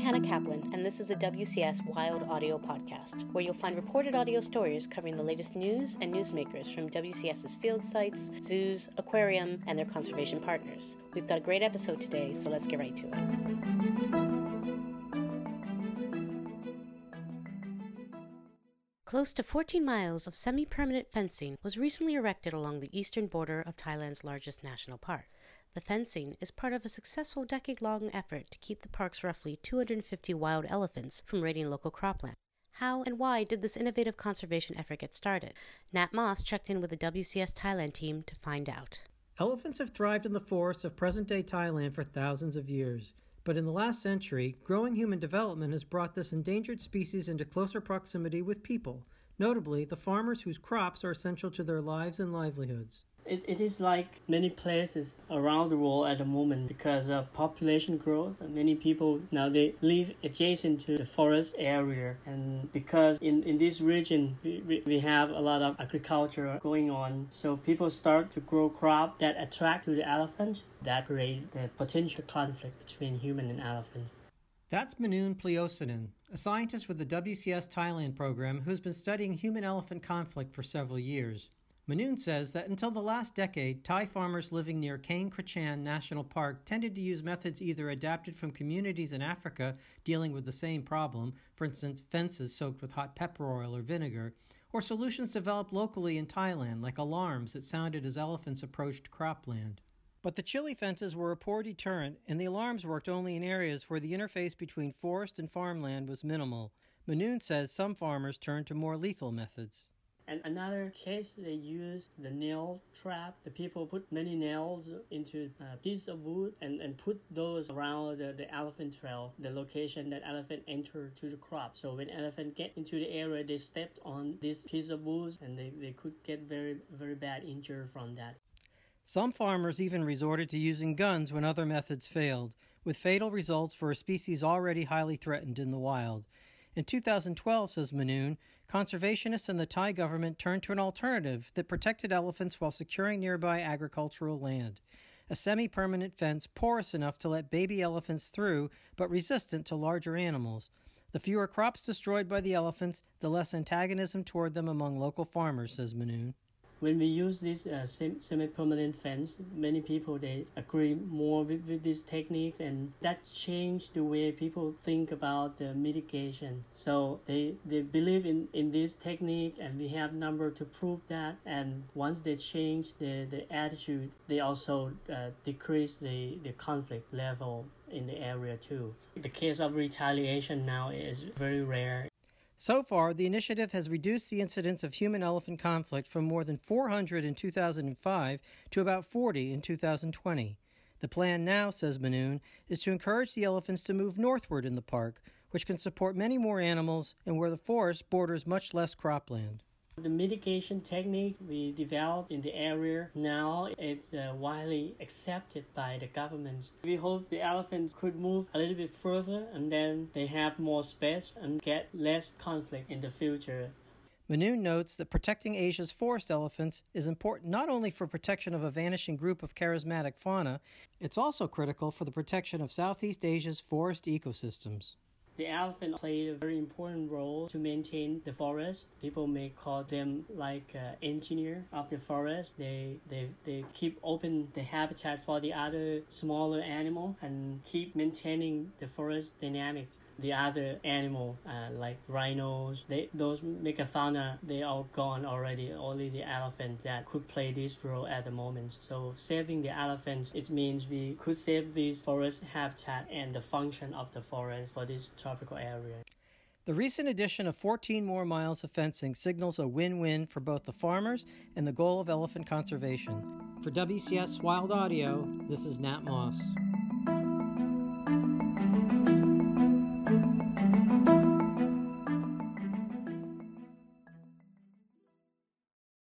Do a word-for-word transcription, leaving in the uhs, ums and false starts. Hannah Kaplan, and this is a W C S Wild Audio podcast, where you'll find reported audio stories covering the latest news and newsmakers from W C S's field sites, zoos, aquarium, and their conservation partners. We've got a great episode today, so let's get right to it. Close to fourteen miles of semi-permanent fencing was recently erected along the eastern border of Thailand's largest national park. The fencing is part of a successful decade-long effort to keep the park's roughly two hundred fifty wild elephants from raiding local cropland. How and why did this innovative conservation effort get started? Nat Moss checked in with the W C S Thailand team to find out. Elephants have thrived in the forests of present-day Thailand for thousands of years. But in the last century, growing human development has brought this endangered species into closer proximity with people, notably the farmers whose crops are essential to their lives and livelihoods. It, it is like many places around the world at the moment because of population growth. Many people now they live adjacent to the forest area, and because in, in this region we, we have a lot of agriculture going on, so people start to grow crops that attract to the elephant that create the potential conflict between human and elephant. That's Manoon Pliosungnoen, a scientist with the W C S Thailand program who has been studying human-elephant conflict for several years. Manoon says that until the last decade, Thai farmers living near Kaeng Krachan National Park tended to use methods either adapted from communities in Africa dealing with the same problem, for instance, fences soaked with hot pepper oil or vinegar, or solutions developed locally in Thailand, like alarms that sounded as elephants approached cropland. But the chili fences were a poor deterrent, and the alarms worked only in areas where the interface between forest and farmland was minimal. Manoon says some farmers turned to more lethal methods. And another case, they use the nail trap. The people put many nails into a piece of wood and, and put those around the, the elephant trail, the location that elephant enter to the crop. So when elephant get into the area, they stepped on this piece of wood and they, they could get very, very bad injury from that. Some farmers even resorted to using guns when other methods failed, with fatal results for a species already highly threatened in the wild. In two thousand twelve, says Manoon, conservationists and the Thai government turned to an alternative that protected elephants while securing nearby agricultural land. A semi-permanent fence porous enough to let baby elephants through, but resistant to larger animals. The fewer crops destroyed by the elephants, the less antagonism toward them among local farmers, says Manoon. When we use this uh, sem- semi-permanent fence, many people, they agree more with, with these techniques, and that changed the way people think about the mitigation. So they, they believe in, in this technique, and we have number to prove that. And once they change the, the attitude, they also uh, decrease the, the conflict level in the area too. The case of retaliation now is very rare. So far, the initiative has reduced the incidence of human-elephant conflict from more than four hundred in two thousand five to about forty in two thousand twenty. The plan now, says Manoon, is to encourage the elephants to move northward in the park, which can support many more animals and where the forest borders much less cropland. The mitigation technique we developed in the area now is uh, widely accepted by the government. We hope the elephants could move a little bit further and then they have more space and get less conflict in the future. Manoon notes that protecting Asia's forest elephants is important not only for protection of a vanishing group of charismatic fauna, it's also critical for the protection of Southeast Asia's forest ecosystems. The elephant played a very important role to maintain the forest. People may call them like uh, engineer of the forest. They, they they keep open the habitat for the other smaller animal and keep maintaining the forest dynamics. The other animal uh, like rhinos, they those megafauna, they are gone already. Only the elephant that could play this role at the moment. So saving the elephants, it means we could save this forest habitat and the function of the forest for this tropical area. The recent addition of fourteen more miles of fencing signals a win-win for both the farmers and the goal of elephant conservation. For W C S Wild Audio, this is Nat Moss.